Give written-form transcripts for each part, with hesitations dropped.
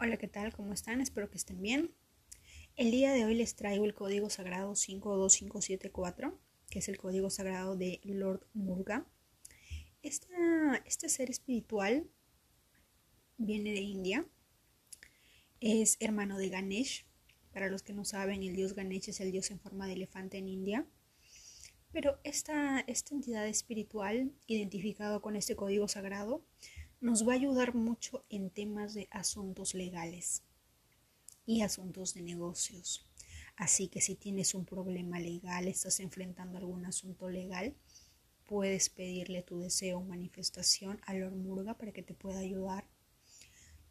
Hola, ¿qué tal? ¿Cómo están? Espero que estén bien. El día de hoy les traigo el código sagrado 52574, que es el código sagrado de Lord Muruga. Este ser espiritual viene de India, es hermano de Ganesh. Para los que no saben, el dios Ganesh es el dios en forma de elefante en India. Pero esta entidad espiritual, identificada con este código sagrado, nos va a ayudar mucho en temas de asuntos legales y asuntos de negocios. Así que si tienes un problema legal, estás enfrentando algún asunto legal, puedes pedirle tu deseo o manifestación a Lord Muruga para que te pueda ayudar.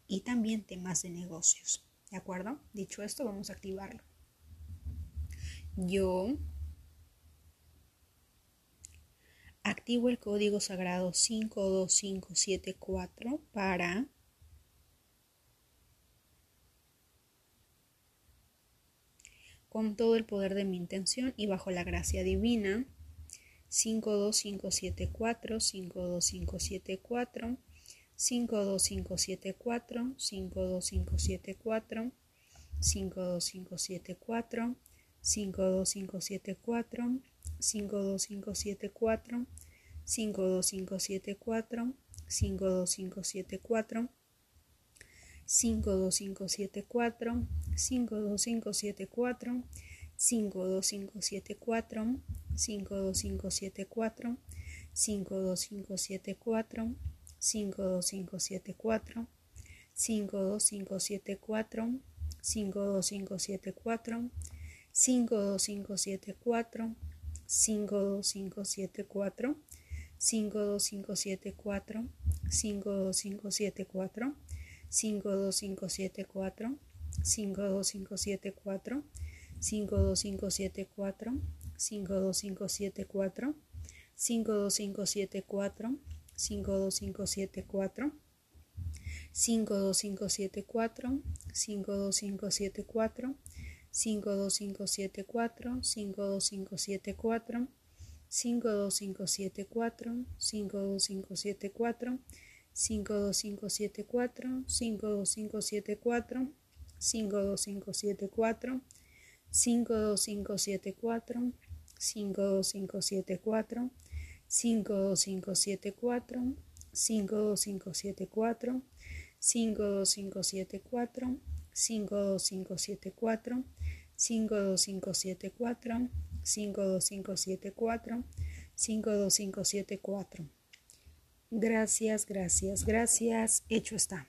Y también temas de negocios, ¿de acuerdo? Dicho esto, vamos a activarlo. Yo activo el código sagrado 52574 para con todo el poder de mi intención y bajo la gracia divina. 52574, 52574, 52574, 52574, 52574, 52574, 52574, 52574, 52574, 52574, 52574, 52574, 52574, 52574, 52574, 52574, 52574, 52574, 52574, 52574, 52574, 52574, 52574, 52574, 52574, 52574, 52574, 52574, 52574, 52574, 52574, 52574, 52574, 52574, 52574, 52574, 52574, 52574, 52574, 52574, 52574, 52574, 52574, 52574, 52574. Gracias, gracias, gracias. Hecho está.